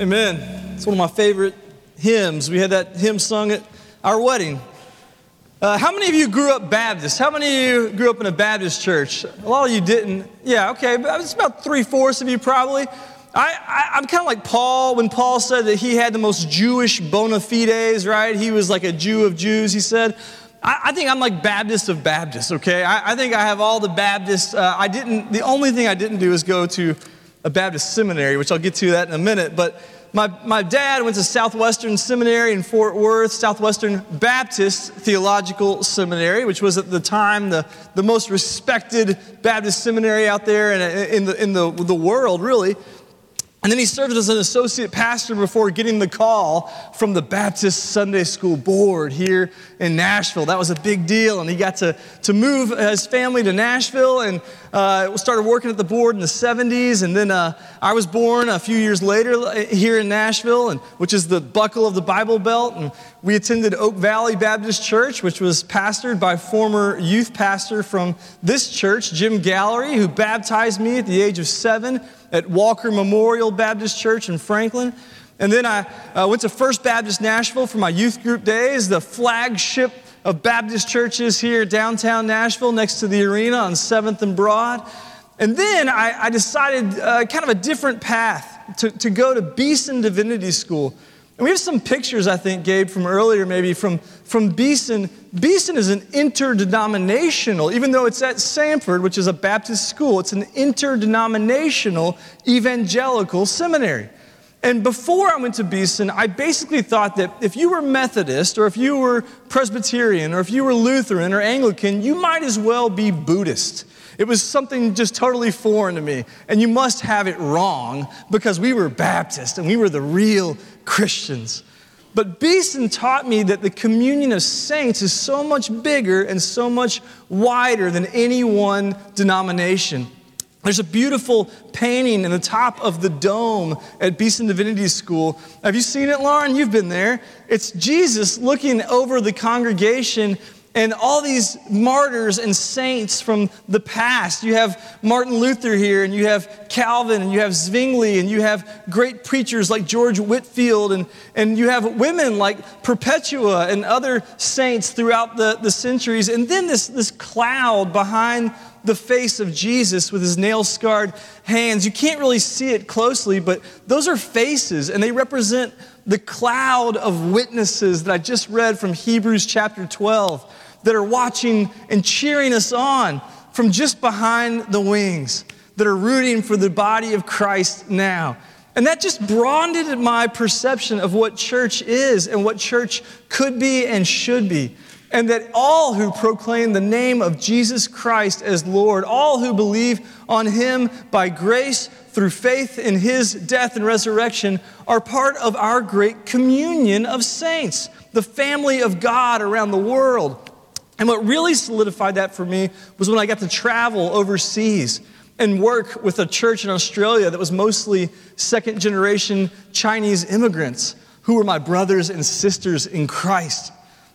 Amen. It's one of my favorite hymns. We had that hymn sung at our wedding. How many of you grew up Baptist? How many of you grew up in a Baptist church? A lot of you didn't. Yeah, okay, but it's about 3/4 of you probably. I'm kind of like Paul, when Paul said that he had the most Jewish bona fides, right? He was like a Jew of Jews, he said. I think I'm like Baptist of Baptists, okay? I think I have all the Baptists. The only thing I didn't do is go to a Baptist seminary, which I'll get to that in a minute. But my dad went to Southwestern Seminary in Fort Worth, Southwestern Baptist Theological Seminary, which was at the time the most respected Baptist seminary out there and in the world, really. And then he served as an associate pastor before getting the call from the Baptist Sunday School Board here in Nashville. That was a big deal, and he got to move his family to Nashville and started working at the board in the 70s. And then I was born a few years later here in Nashville, which is the buckle of the Bible Belt. And we attended Oak Valley Baptist Church, which was pastored by former youth pastor from this church, Jim Gallery, who baptized me at the age of 7 at Walker Memorial Baptist Church in Franklin. And then I went to First Baptist Nashville for my youth group days, the flagship of Baptist churches here downtown Nashville next to the arena on 7th and Broad. And then I decided kind of a different path to go to Beeson Divinity School. And we have some pictures, I think, Gabe, from earlier maybe, from Beeson. Beeson is an interdenominational, even though it's at Samford, which is a Baptist school, it's an interdenominational evangelical seminary. And before I went to Beeson, I basically thought that if you were Methodist or if you were Presbyterian or if you were Lutheran or Anglican, you might as well be Buddhist. It was something just totally foreign to me. And you must have it wrong because we were Baptist and we were the real Christians. But Beeson taught me that the communion of saints is so much bigger and so much wider than any one denomination. There's a beautiful painting in the top of the dome at Beeson Divinity School. Have you seen it, Lauren? You've been there. It's Jesus looking over the congregation and all these martyrs and saints from the past. You have Martin Luther here, and you have Calvin, and you have Zwingli, and you have great preachers like George Whitfield, and you have women like Perpetua and other saints throughout the centuries. And then this cloud behind the face of Jesus with his nail-scarred hands. You can't really see it closely, but those are faces, and they represent the cloud of witnesses that I just read from Hebrews chapter 12 that are watching and cheering us on from just behind the wings, that are rooting for the body of Christ now. And that just broadened my perception of what church is and what church could be and should be. And that all who proclaim the name of Jesus Christ as Lord, all who believe on Him by grace through faith in His death and resurrection, are part of our great communion of saints, the family of God around the world. And what really solidified that for me was when I got to travel overseas and work with a church in Australia that was mostly second-generation Chinese immigrants who were my brothers and sisters in Christ.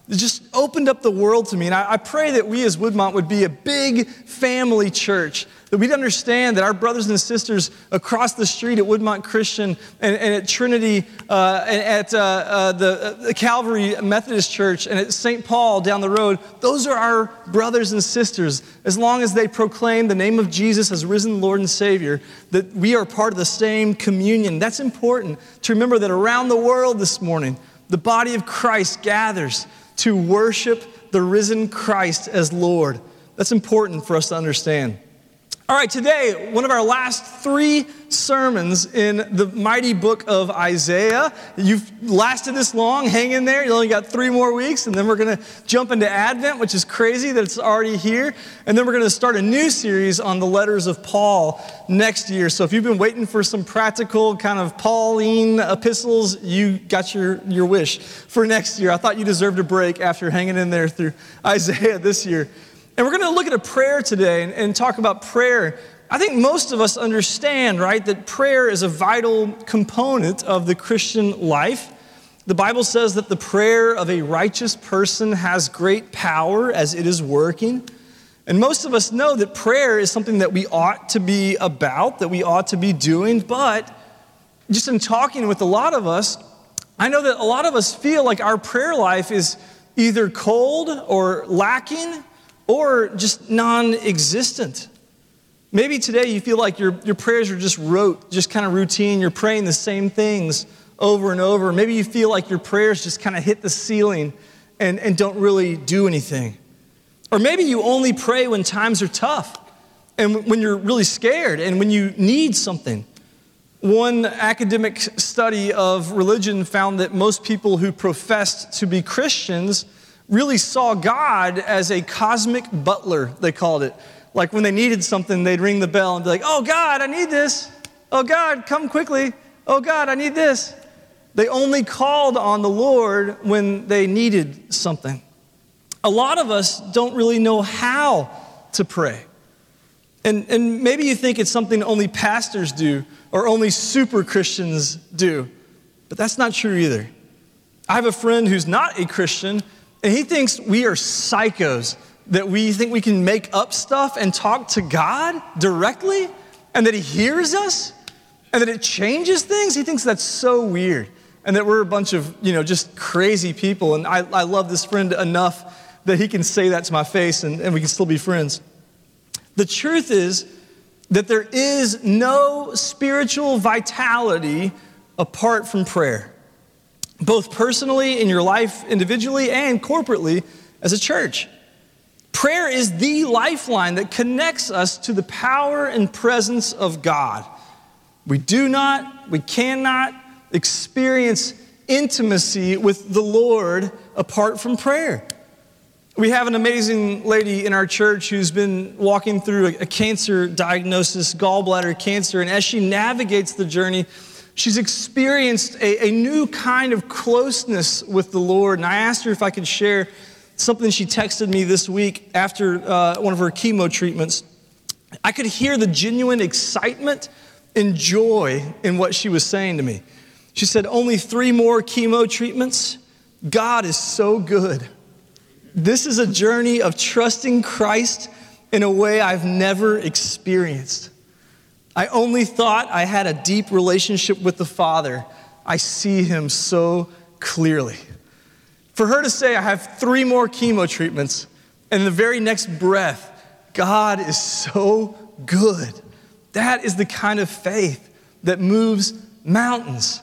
It just opened up the world to me, and I pray that we as Woodmont would be a big family church, that we'd understand that our brothers and sisters across the street at Woodmont Christian and at Trinity and at the Calvary Methodist Church and at St. Paul down the road, those are our brothers and sisters. As long as they proclaim the name of Jesus as risen Lord and Savior, that we are part of the same communion. That's important to remember that around the world this morning, the body of Christ gathers to worship the risen Christ as Lord. That's important for us to understand. All right, today, one of our last 3 sermons in the mighty book of Isaiah. You've lasted this long, hang in there. You only got 3 more weeks, and then we're going to jump into Advent, which is crazy that it's already here. And then we're going to start a new series on the letters of Paul next year. So if you've been waiting for some practical kind of Pauline epistles, you got your wish for next year. I thought you deserved a break after hanging in there through Isaiah this year. And we're going to look at a prayer today and talk about prayer. I think most of us understand, right, that prayer is a vital component of the Christian life. The Bible says that the prayer of a righteous person has great power as it is working. And most of us know that prayer is something that we ought to be about, that we ought to be doing, but just in talking with a lot of us, I know that a lot of us feel like our prayer life is either cold or lacking or just non-existent. Maybe today you feel like your prayers are just rote, just kind of routine. You're praying the same things over and over. Maybe you feel like your prayers just kind of hit the ceiling and don't really do anything. Or maybe you only pray when times are tough and when you're really scared and when you need something. One academic study of religion found that most people who professed to be Christians really saw God as a cosmic butler, they called it. Like when they needed something, they'd ring the bell and be like, "Oh God, I need this. Oh God, come quickly. Oh God, I need this." They only called on the Lord when they needed something. A lot of us don't really know how to pray. And maybe you think it's something only pastors do or only super Christians do, but that's not true either. I have a friend who's not a Christian, and he thinks we are psychos, that we think we can make up stuff and talk to God directly, and that he hears us, and that it changes things. He thinks that's so weird, and that we're a bunch of, just crazy people, and I love this friend enough that he can say that to my face, and we can still be friends. The truth is that there is no spiritual vitality apart from prayer, both personally in your life individually and corporately as a church. Prayer is the lifeline that connects us to the power and presence of God. We cannot experience intimacy with the Lord apart from prayer. We have an amazing lady in our church who's been walking through a cancer diagnosis, gallbladder cancer, and as she navigates the journey, she's experienced a new kind of closeness with the Lord. And I asked her if I could share something she texted me this week after one of her chemo treatments. I could hear the genuine excitement and joy in what she was saying to me. She said, "Only 3 more chemo treatments. God is so good. This is a journey of trusting Christ in a way I've never experienced. I only thought I had a deep relationship with the Father. I see him so clearly." For her to say, "I have 3 more chemo treatments," and the very next breath, "God is so good." That is the kind of faith that moves mountains.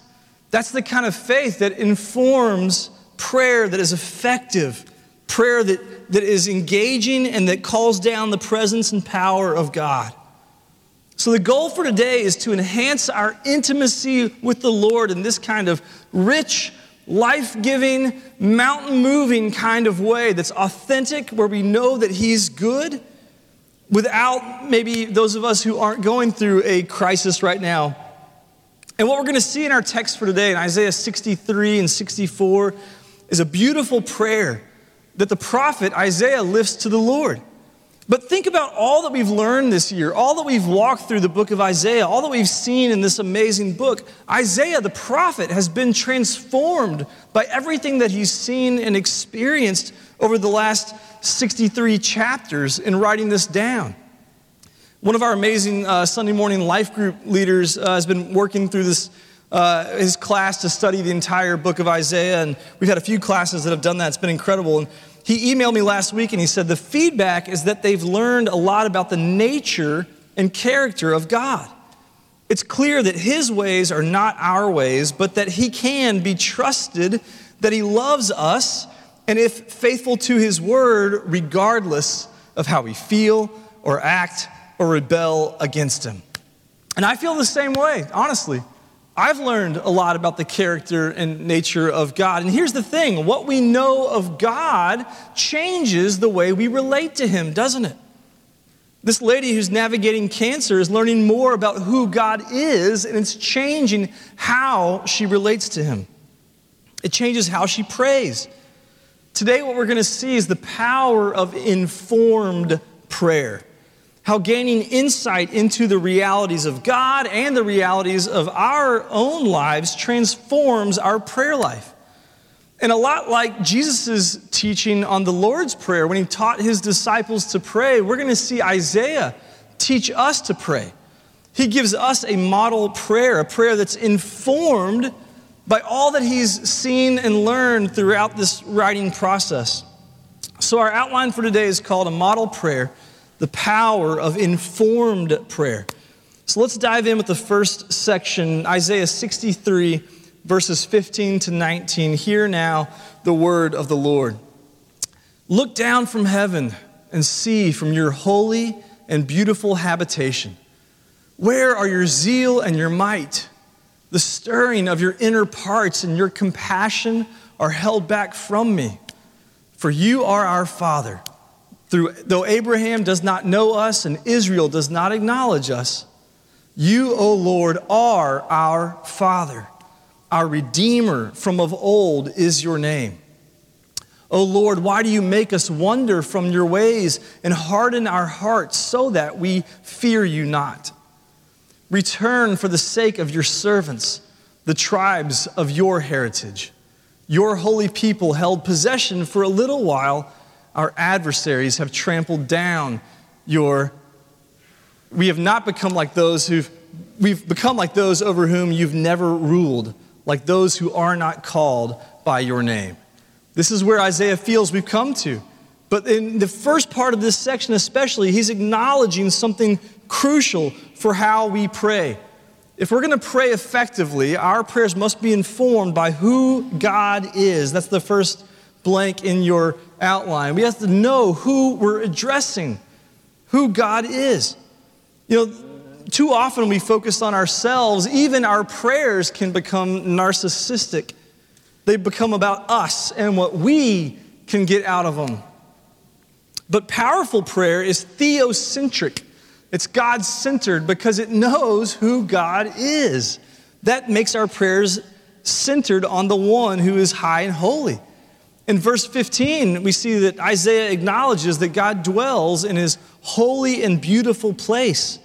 That's the kind of faith that informs prayer that is effective. Prayer that is engaging and that calls down the presence and power of God. So the goal for today is to enhance our intimacy with the Lord in this kind of rich, life-giving, mountain-moving kind of way that's authentic, where we know that he's good, without maybe those of us who aren't going through a crisis right now. And what we're going to see in our text for today in Isaiah 63 and 64 is a beautiful prayer that the prophet Isaiah lifts to the Lord. But think about all that we've learned this year, all that we've walked through the book of Isaiah, all that we've seen in this amazing book. Isaiah, the prophet, has been transformed by everything that he's seen and experienced over the last 63 chapters in writing this down. One of our amazing Sunday morning life group leaders has been working through this his class to study the entire book of Isaiah, and we've had a few classes that have done that. It's been incredible. And he emailed me last week, and he said the feedback is that they've learned a lot about the nature and character of God. It's clear that his ways are not our ways, but that he can be trusted, that he loves us, and if faithful to his word, regardless of how we feel or act or rebel against him. And I feel the same way, honestly. I've learned a lot about the character and nature of God. And here's the thing, what we know of God changes the way we relate to him, doesn't it? This lady who's navigating cancer is learning more about who God is, and it's changing how she relates to him. It changes how she prays. Today, what we're going to see is the power of informed prayer. How gaining insight into the realities of God and the realities of our own lives transforms our prayer life. And a lot like Jesus' teaching on the Lord's Prayer, when he taught his disciples to pray, we're going to see Isaiah teach us to pray. He gives us a model prayer, a prayer that's informed by all that he's seen and learned throughout this writing process. So our outline for today is called A Model Prayer, the Power of Informed Prayer. So let's dive in with the first section, Isaiah 63, verses 15 to 19. Hear now the word of the Lord. Look down from heaven and see from your holy and beautiful habitation. Where are your zeal and your might? The stirring of your inner parts and your compassion are held back from me. For you are our Father. Though Abraham does not know us and Israel does not acknowledge us, you, O Lord, are our Father. Our Redeemer from of old is your name. O Lord, why do you make us wander from your ways and harden our hearts so that we fear you not? Return for the sake of your servants, the tribes of your heritage. Your holy people held possession for a little while. Our adversaries have trampled down your... We have not become like those who've... We've become like those over whom you've never ruled, like those who are not called by your name. This is where Isaiah feels we've come to. But in the first part of this section especially, he's acknowledging something crucial for how we pray. If we're going to pray effectively, our prayers must be informed by who God is. That's the first blank in your outline. We have to know who we're addressing, who God is. You know, too often we focus on ourselves. Even our prayers can become narcissistic. They become about us and what we can get out of them. But powerful prayer is theocentric. It's God-centered because it knows who God is. That makes our prayers centered on the one who is high and holy. In verse 15, we see that Isaiah acknowledges that God dwells in his holy and beautiful place.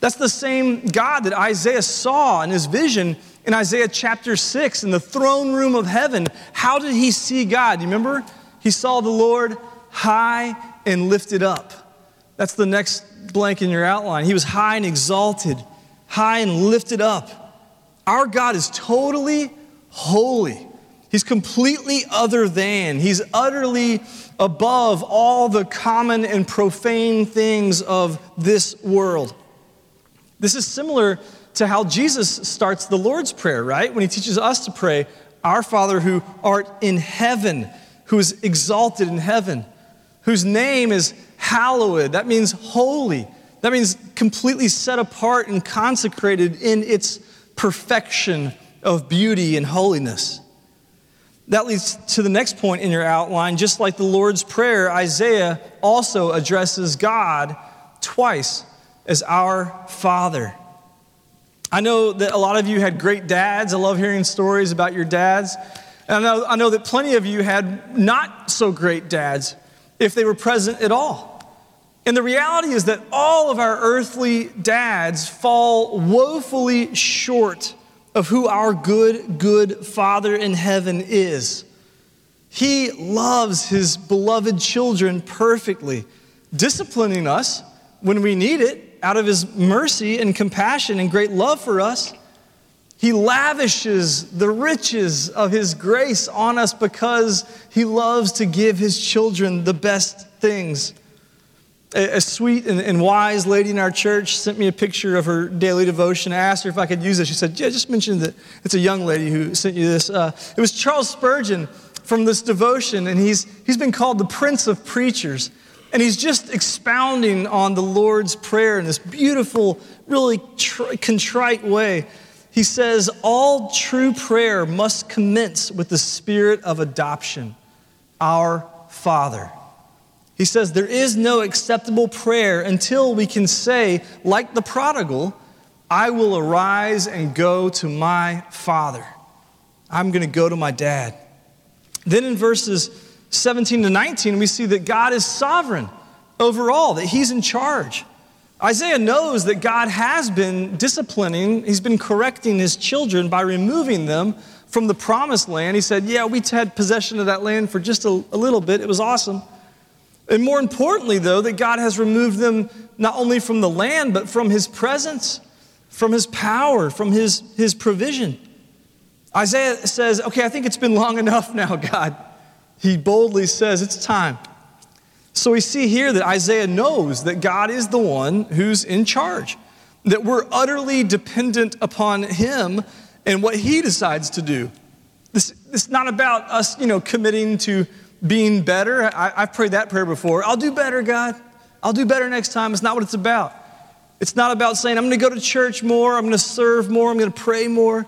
That's the same God that Isaiah saw in his vision in Isaiah chapter 6 in the throne room of heaven. How did he see God? You remember? He saw the Lord high and lifted up. That's the next blank in your outline. He was high and exalted, high and lifted up. Our God is totally holy. He's completely other than. He's utterly above all the common and profane things of this world. This is similar to how Jesus starts the Lord's Prayer, right? When he teaches us to pray, our Father who art in heaven, who is exalted in heaven, whose name is hallowed. That means holy. That means completely set apart and consecrated in its perfection of beauty and holiness. That leads to the next point in your outline. Just like the Lord's Prayer, Isaiah also addresses God twice as our Father. I know that a lot of you had great dads. I love hearing stories about your dads. And I know that plenty of you had not so great dads, if they were present at all. And the reality is that all of our earthly dads fall woefully short of who our good Father in heaven is. He loves his beloved children perfectly, disciplining us when we need it out of his mercy and compassion and great love for us. He lavishes the riches of his grace on us because he loves to give his children the best things. A sweet and wise lady in our church sent me a picture of her daily devotion. I asked her if I could use it. She said, yeah, just mention that it's a young lady who sent you this. It was Charles Spurgeon from this devotion, and he's been called the Prince of Preachers. And he's just expounding on the Lord's Prayer in this beautiful, really contrite way. He says, all true prayer must commence with the spirit of adoption, our Father. He says there is no acceptable prayer until we can say, like the prodigal, I will arise and go to my Father. I'm going to go to my dad. Then in verses 17 to 19, we see that God is sovereign over all, that he's in charge. Isaiah knows that God has been disciplining, he's been correcting his children by removing them from the promised land. He said, yeah, we had possession of that land for just a little bit. It was awesome. And more importantly, though, that God has removed them not only from the land, but from his presence. from his power, from his provision. Isaiah says, okay, I think it's been long enough now, God. He boldly says, it's time. So we see here that Isaiah knows that God is the one who's in charge, that we're utterly dependent upon him and what he decides to do. This is not about us, committing to being better. I've prayed that prayer before. I'll do better, God. I'll do better next time. It's not what it's about. It's not about saying, I'm going to go to church more. I'm going to serve more. I'm going to pray more.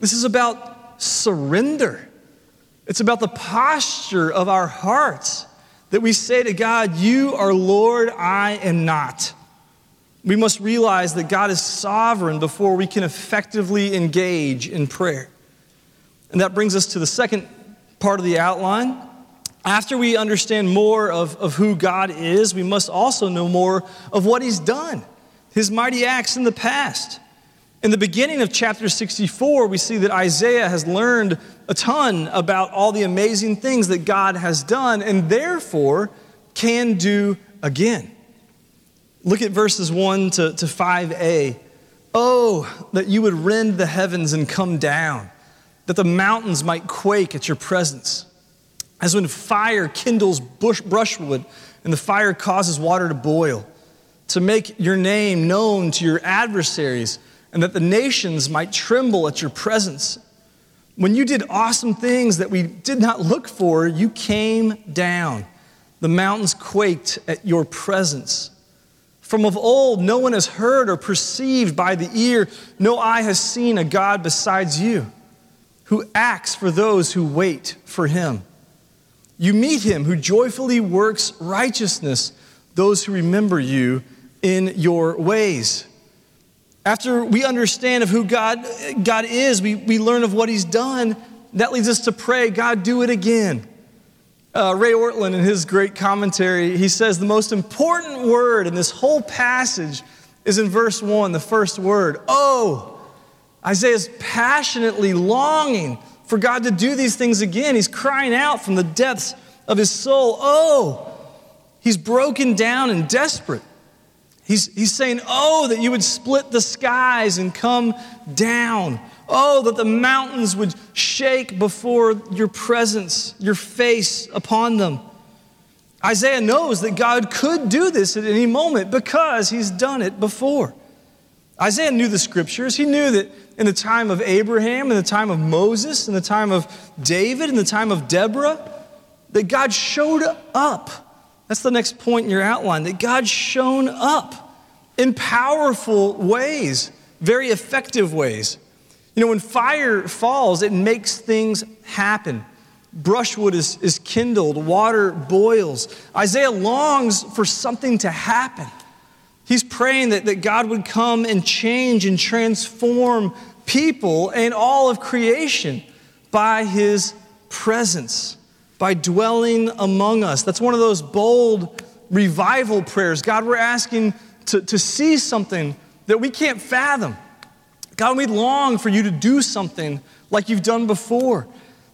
This is about surrender. It's about the posture of our hearts that we say to God, you are Lord, I am not. We must realize that God is sovereign before we can effectively engage in prayer. And that brings us to the second part of the outline. After we understand more of who God is, we must also know more of what he's done, his mighty acts in the past. In the beginning of chapter 64, we see that Isaiah has learned a ton about all the amazing things that God has done and therefore can do again. Look at verses 1 to 5a. Oh, that you would rend the heavens and come down, that the mountains might quake at your presence. As when fire kindles brushwood and the fire causes water to boil, to make your name known to your adversaries, and that the nations might tremble at your presence. When you did awesome things that we did not look for, you came down. The mountains quaked at your presence. From of old, no one has heard or perceived by the ear. No eye has seen a God besides you, who acts for those who wait for him. You meet him who joyfully works righteousness, those who remember you in your ways. After we understand of who God is, we learn of what he's done. That leads us to pray, God, do it again. Ray Ortland, in his great commentary, he says the most important word in this whole passage is in verse 1, the first word, oh. Isaiah's passionately longing for God to do these things again. He's crying out from the depths of his soul, oh. He's broken down and desperate. He's saying, oh, that you would split the skies and come down. Oh, that the mountains would shake before your presence, your face upon them. Isaiah knows that God could do this at any moment because he's done it before. Isaiah knew the scriptures. He knew that in the time of Abraham, in the time of Moses, in the time of David, in the time of Deborah, that God showed up. That's the next point in your outline, that God's shown up in powerful ways, very effective ways. When fire falls, it makes things happen. Brushwood is kindled, water boils. Isaiah longs for something to happen. He's praying that God would come and change and transform people and all of creation by his presence, by dwelling among us. That's one of those bold revival prayers. God, we're asking to see something that we can't fathom. God, we long for you to do something like you've done before.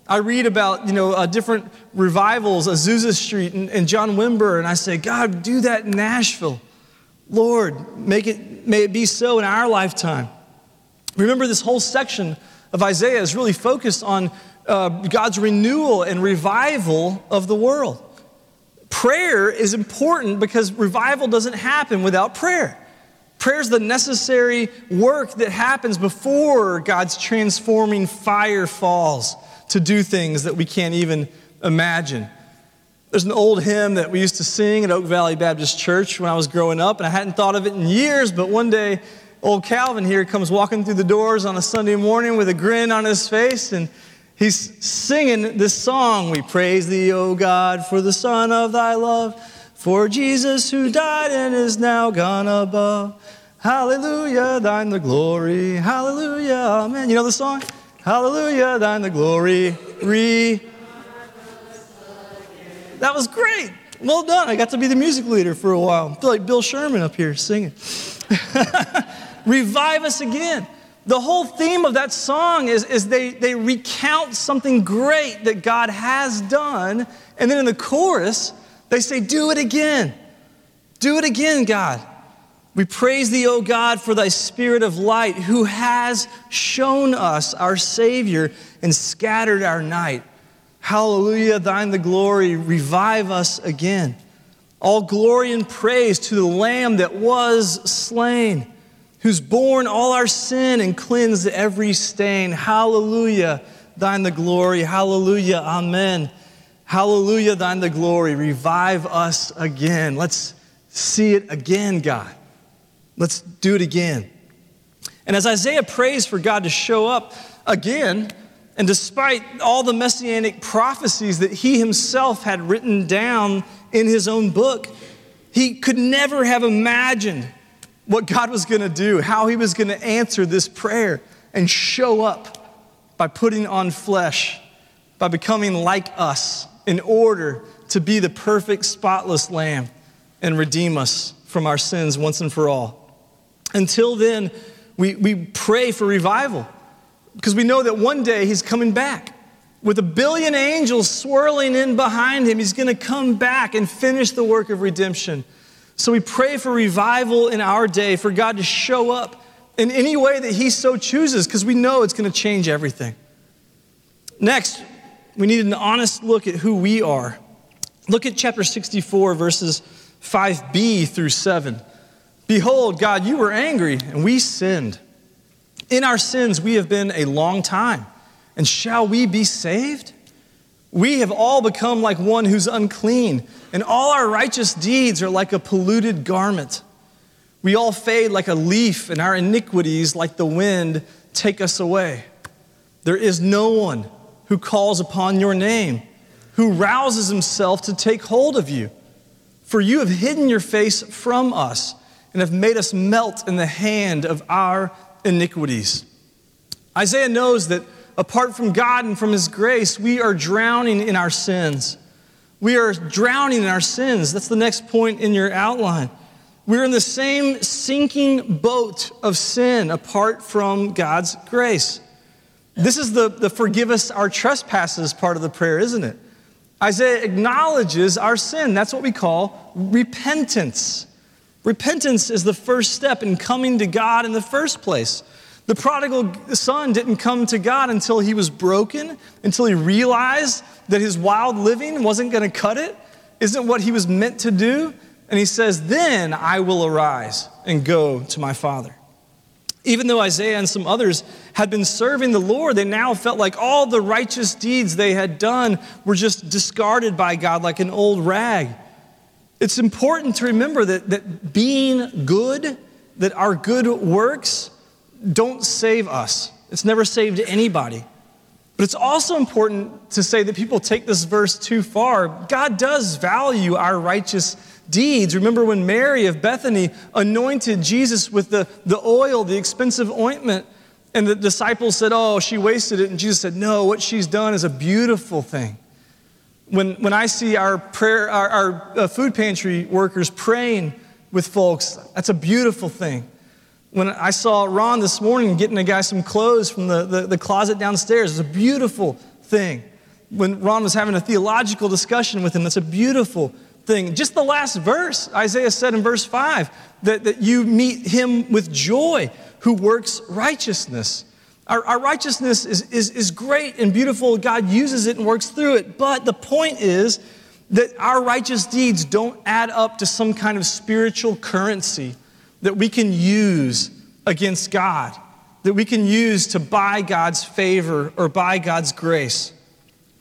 I read about, different revivals, Azusa Street and John Wimber, and I say, God, do that in Nashville. Lord, may it be so in our lifetime. Remember, this whole section of Isaiah is really focused on God's renewal and revival of the world. Prayer is important because revival doesn't happen without prayer. Prayer is the necessary work that happens before God's transforming fire falls to do things that we can't even imagine. There's an old hymn that we used to sing at Oak Valley Baptist Church when I was growing up, and I hadn't thought of it in years, but one day old Calvin here comes walking through the doors on a Sunday morning with a grin on his face, and he's singing this song, we praise thee, O God, for the Son of thy love, for Jesus who died and is now gone above. Hallelujah, thine the glory, hallelujah, amen. You know the song? Hallelujah, thine the glory, That was great. Well done. I got to be the music leader for a while. I feel like Bill Sherman up here singing. Revive us again. The whole theme of that song is they recount something great that God has done, and then in the chorus, they say, do it again. Do it again, God. We praise thee, O God, for thy spirit of light, who has shown us our Savior and scattered our night. Hallelujah, thine the glory, revive us again. All glory and praise to the Lamb that was slain, who's borne all our sin and cleansed every stain. Hallelujah, thine the glory. Hallelujah, amen. Hallelujah, thine the glory, revive us again. Let's see it again, God. Let's do it again. And as Isaiah prays for God to show up again, and despite all the messianic prophecies that he himself had written down in his own book, he could never have imagined what God was going to do, how he was going to answer this prayer and show up by putting on flesh, by becoming like us in order to be the perfect spotless lamb and redeem us from our sins once and for all. Until then, we pray for revival because we know that one day he's coming back. With a billion angels swirling in behind him, he's going to come back and finish the work of redemption. So we pray for revival in our day, for God to show up in any way that he so chooses because we know it's going to change everything. Next, we need an honest look at who we are. Look at chapter 64, verses 5b through 7. Behold, God, you were angry, and we sinned. In our sins we have been a long time, and shall we be saved? We have all become like one who's unclean, and all our righteous deeds are like a polluted garment. We all fade like a leaf, and our iniquities, like the wind, take us away. There is no one who calls upon your name, who rouses himself to take hold of you. For you have hidden your face from us and have made us melt in the hand of our iniquities. Isaiah knows that apart from God and from his grace, we are drowning in our sins. We are drowning in our sins. That's the next point in your outline. We're in the same sinking boat of sin apart from God's grace. This is the forgive us our trespasses part of the prayer, isn't it? Isaiah acknowledges our sin. That's what we call repentance. Repentance is the first step in coming to God in the first place. The prodigal son didn't come to God until he was broken, until he realized that his wild living wasn't going to cut it, isn't what he was meant to do. And he says, then I will arise and go to my father. Even though Isaiah and some others had been serving the Lord, they now felt like all the righteous deeds they had done were just discarded by God like an old rag. It's important to remember that being good, that our good works don't save us. It's never saved anybody. But it's also important to say that people take this verse too far. God does value our righteous deeds. Remember when Mary of Bethany anointed Jesus with the oil, the expensive ointment, and the disciples said, oh, she wasted it. And Jesus said, no, what she's done is a beautiful thing. When I see our food pantry workers praying with folks, that's a beautiful thing. When I saw Ron this morning getting a guy some clothes from the closet downstairs, it's a beautiful thing. When Ron was having a theological discussion with him, that's a beautiful thing. Just the last verse, Isaiah said in verse 5, that you meet him with joy who works righteousness. Our righteousness is great and beautiful. God uses it and works through it. But the point is that our righteous deeds don't add up to some kind of spiritual currency that we can use against God, that we can use to buy God's favor or buy God's grace.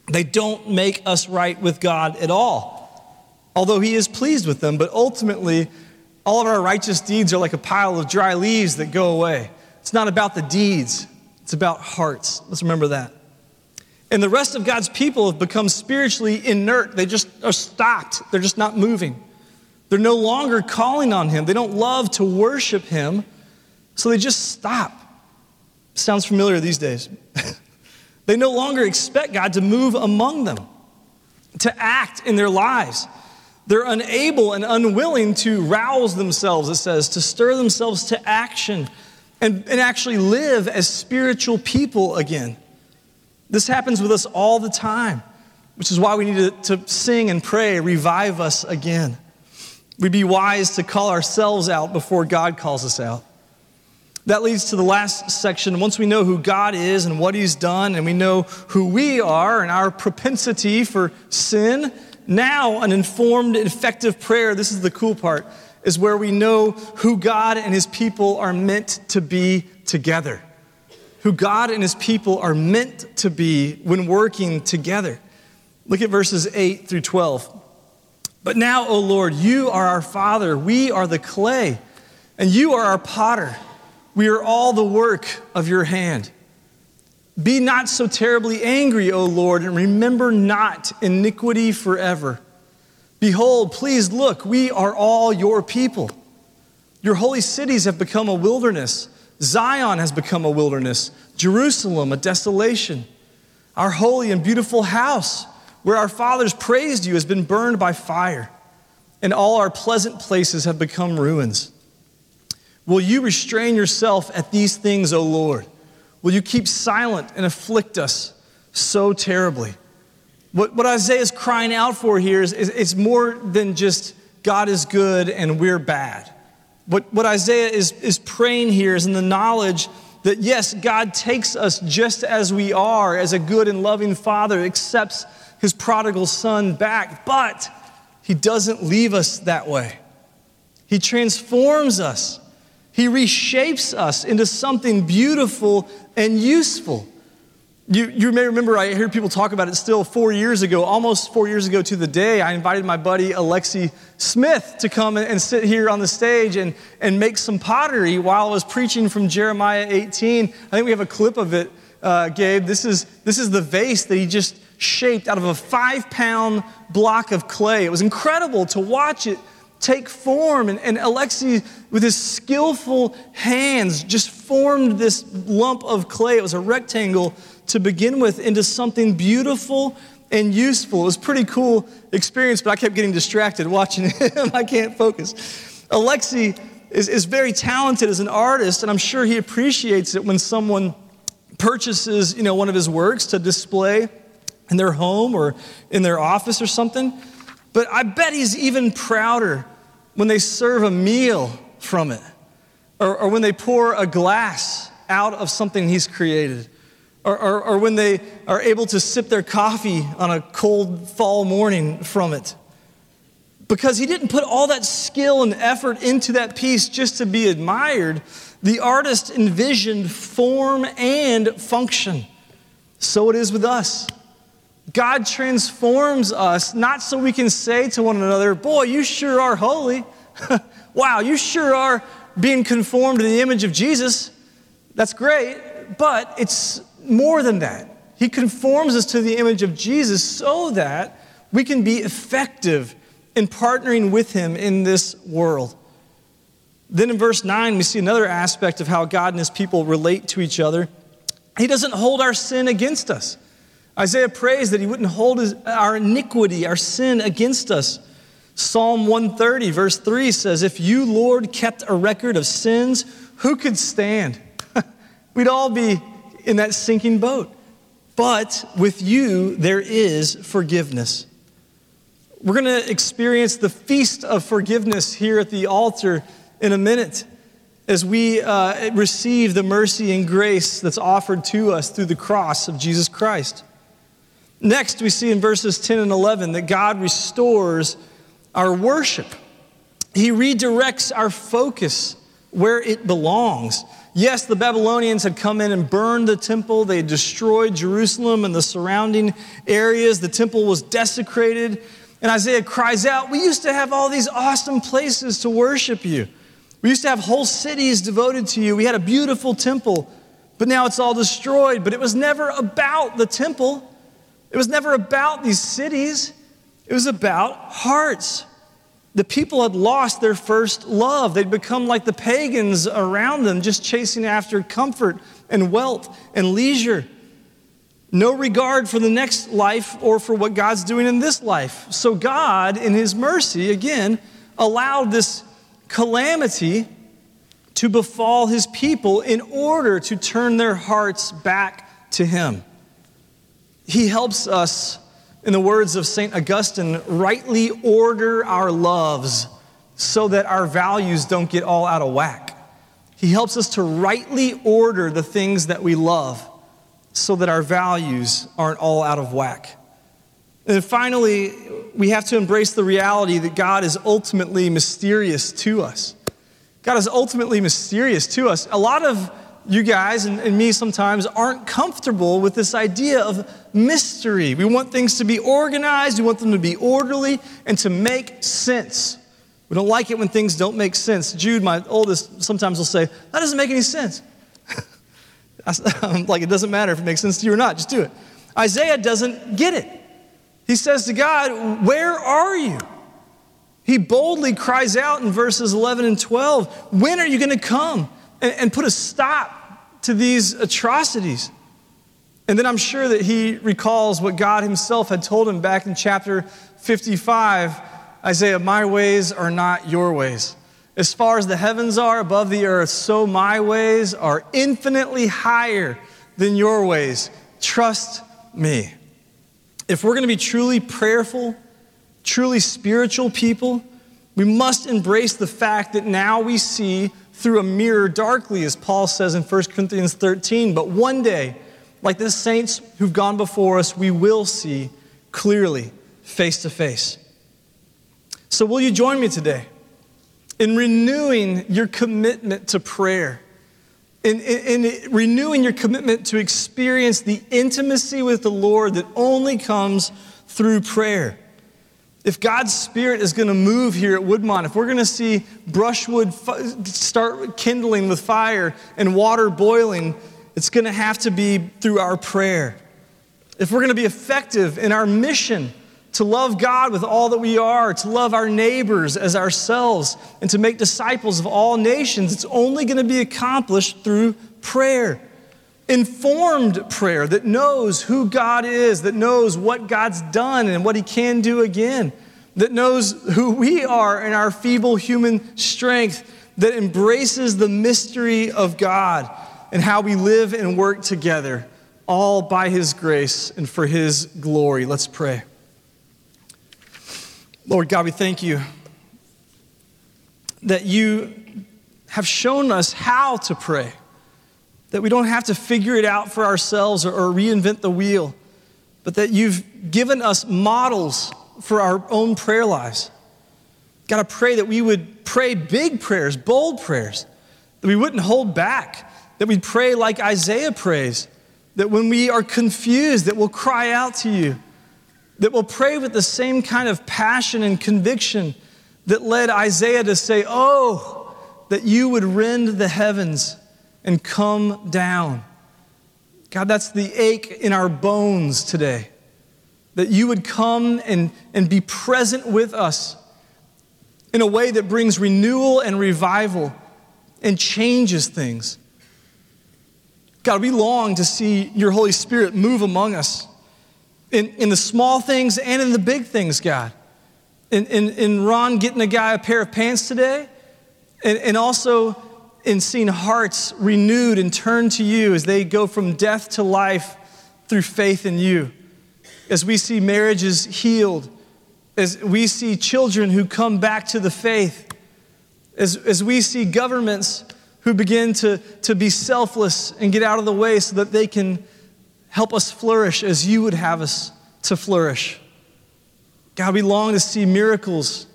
They don't make us right with God at all, although he is pleased with them. But ultimately, all of our righteous deeds are like a pile of dry leaves that go away. It's not about the deeds. It's about hearts. Let's remember that. And the rest of God's people have become spiritually inert. They just are stopped. They're just not moving. They're no longer calling on him. They don't love to worship him. So they just stop. Sounds familiar these days. They no longer expect God to move among them, to act in their lives. They're unable and unwilling to rouse themselves, it says, to stir themselves to action and actually live as spiritual people again. This happens with us all the time, which is why we need to sing and pray, revive us again. We'd be wise to call ourselves out before God calls us out. That leads to the last section. Once we know who God is and what he's done, and we know who we are and our propensity for sin, now an informed, effective prayer, this is the cool part, is where we know who God and his people are meant to be together. Who God and his people are meant to be when working together. Look at verses 8 through 12. But now, O Lord, you are our Father, we are the clay, and you are our potter. We are all the work of your hand. Be not so terribly angry, O Lord, and remember not iniquity forever. Behold, please look, we are all your people. Your holy cities have become a wilderness. Zion has become a wilderness. Jerusalem, a desolation. Our holy and beautiful house, where our fathers praised you, has been burned by fire, and all our pleasant places have become ruins. Will you restrain yourself at these things, O Lord? Will you keep silent and afflict us so terribly? What Isaiah is crying out for here is it's more than just God is good and we're bad. What Isaiah is praying here is in the knowledge that, yes, God takes us just as we are, as a good and loving father accepts his prodigal son back, but he doesn't leave us that way. He transforms us. He reshapes us into something beautiful and useful. You may remember, I hear people talk about it still, 4 years ago, almost 4 years ago to the day, I invited my buddy Alexi Smith to come and sit here on the stage and make some pottery while I was preaching from Jeremiah 18. I think we have a clip of it, Gabe. This is the vase that he just shaped out of a 5-pound block of clay. It was incredible to watch it take form, and Alexi, with his skillful hands, just formed this lump of clay. It was a rectangle to begin with into something beautiful and useful. It was a pretty cool experience, but I kept getting distracted watching him. I can't focus. Alexi is very talented as an artist, and I'm sure he appreciates it when someone purchases, one of his works to display in their home or in their office or something. But I bet he's even prouder when they serve a meal from it, or when they pour a glass out of something he's created, or when they are able to sip their coffee on a cold fall morning from it. Because he didn't put all that skill and effort into that piece just to be admired. The artist envisioned form and function. So it is with us. God transforms us, not so we can say to one another, boy, you sure are holy. Wow, you sure are being conformed to the image of Jesus. That's great, but it's more than that. He conforms us to the image of Jesus so that we can be effective in partnering with him in this world. Then in verse 9, we see another aspect of how God and his people relate to each other. He doesn't hold our sin against us. Isaiah prays that he wouldn't hold our iniquity, our sin against us. Psalm 130, verse 3 says, if you, Lord, kept a record of sins, who could stand? We'd all be in that sinking boat. But with you, there is forgiveness. We're going to experience the feast of forgiveness here at the altar in a minute as we receive the mercy and grace that's offered to us through the cross of Jesus Christ. Next, we see in verses 10 and 11 that God restores our worship. He redirects our focus where it belongs. Yes, the Babylonians had come in and burned the temple. They destroyed Jerusalem and the surrounding areas. The temple was desecrated. And Isaiah cries out, we used to have all these awesome places to worship you. We used to have whole cities devoted to you. We had a beautiful temple, but now it's all destroyed. But it was never about the temple. It was never about these cities. It was about hearts. The people had lost their first love. They'd become like the pagans around them, just chasing after comfort and wealth and leisure. No regard for the next life or for what God's doing in this life. So God, in his mercy, again, allowed this calamity to befall his people in order to turn their hearts back to him. He helps us, in the words of St. Augustine, rightly order our loves so that our values don't get all out of whack. He helps us to rightly order the things that we love so that our values aren't all out of whack. And finally, we have to embrace the reality that God is ultimately mysterious to us. God is ultimately mysterious to us. A lot of you guys and me sometimes aren't comfortable with this idea of mystery. We want things to be organized, we want them to be orderly, and to make sense. We don't like it when things don't make sense. Jude, my oldest, sometimes will say, that doesn't make any sense. I'm like, it doesn't matter if it makes sense to you or not, just do it. Isaiah doesn't get it. He says to God, where are you? He boldly cries out in verses 11 and 12, when are you going to come and put a stop to these atrocities? And then I'm sure that he recalls what God himself had told him back in chapter 55, Isaiah, my ways are not your ways. As far as the heavens are above the earth, so my ways are infinitely higher than your ways. Trust me. If we're going to be truly prayerful, truly spiritual people, we must embrace the fact that now we see through a mirror darkly, as Paul says in 1 Corinthians 13. But one day, like the saints who've gone before us, we will see clearly, face to face. So will you join me today in renewing your commitment to prayer, in renewing your commitment to experience the intimacy with the Lord that only comes through prayer? If God's Spirit is going to move here at Woodmont, if we're going to see brushwood start kindling with fire and water boiling, it's going to have to be through our prayer. If we're going to be effective in our mission to love God with all that we are, to love our neighbors as ourselves, and to make disciples of all nations, it's only going to be accomplished through prayer. Informed prayer that knows who God is, that knows what God's done and what he can do again, that knows who we are in our feeble human strength, that embraces the mystery of God and how we live and work together, all by his grace and for his glory. Let's pray. Lord God, we thank you that you have shown us how to pray, that we don't have to figure it out for ourselves or reinvent the wheel, but that you've given us models for our own prayer lives. God, I pray that we would pray big prayers, bold prayers, that we wouldn't hold back, that we'd pray like Isaiah prays, that when we are confused, that we'll cry out to you, that we'll pray with the same kind of passion and conviction that led Isaiah to say, oh, that you would rend the heavens and come down. God, that's the ache in our bones today, that you would come and be present with us in a way that brings renewal and revival and changes things. God, we long to see your Holy Spirit move among us, in the small things and in the big things, God. In Ron getting a guy a pair of pants today, and also in seeing hearts renewed and turned to you as they go from death to life through faith in you. As we see marriages healed, as we see children who come back to the faith, as we see governments who begin to be selfless and get out of the way so that they can help us flourish as you would have us to flourish. God, we long to see miracles.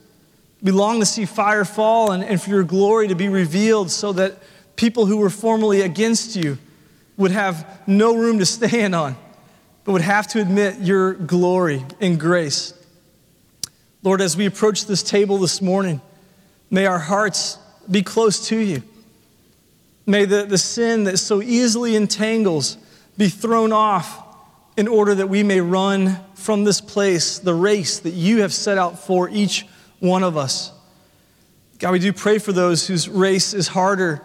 We long to see fire fall and for your glory to be revealed so that people who were formerly against you would have no room to stand on, but would have to admit your glory and grace. Lord, as we approach this table this morning, may our hearts be close to you. May the sin that so easily entangles be thrown off in order that we may run from this place the race that you have set out for each one of us. God, we do pray for those whose race is harder,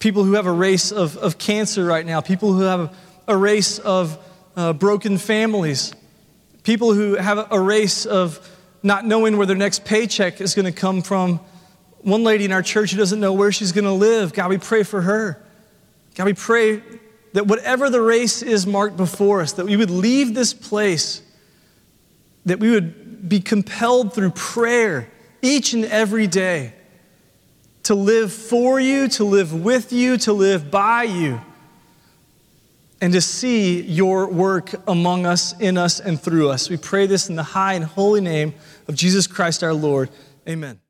people who have a race of cancer right now, people who have a race of broken families, people who have a race of not knowing where their next paycheck is going to come from. One lady in our church who doesn't know where she's going to live, God, we pray for her. God, we pray that whatever the race is marked before us, that we would leave this place, that we would be compelled through prayer each and every day to live for you, to live with you, to live by you, and to see your work among us, in us, and through us. We pray this in the high and holy name of Jesus Christ our Lord. Amen.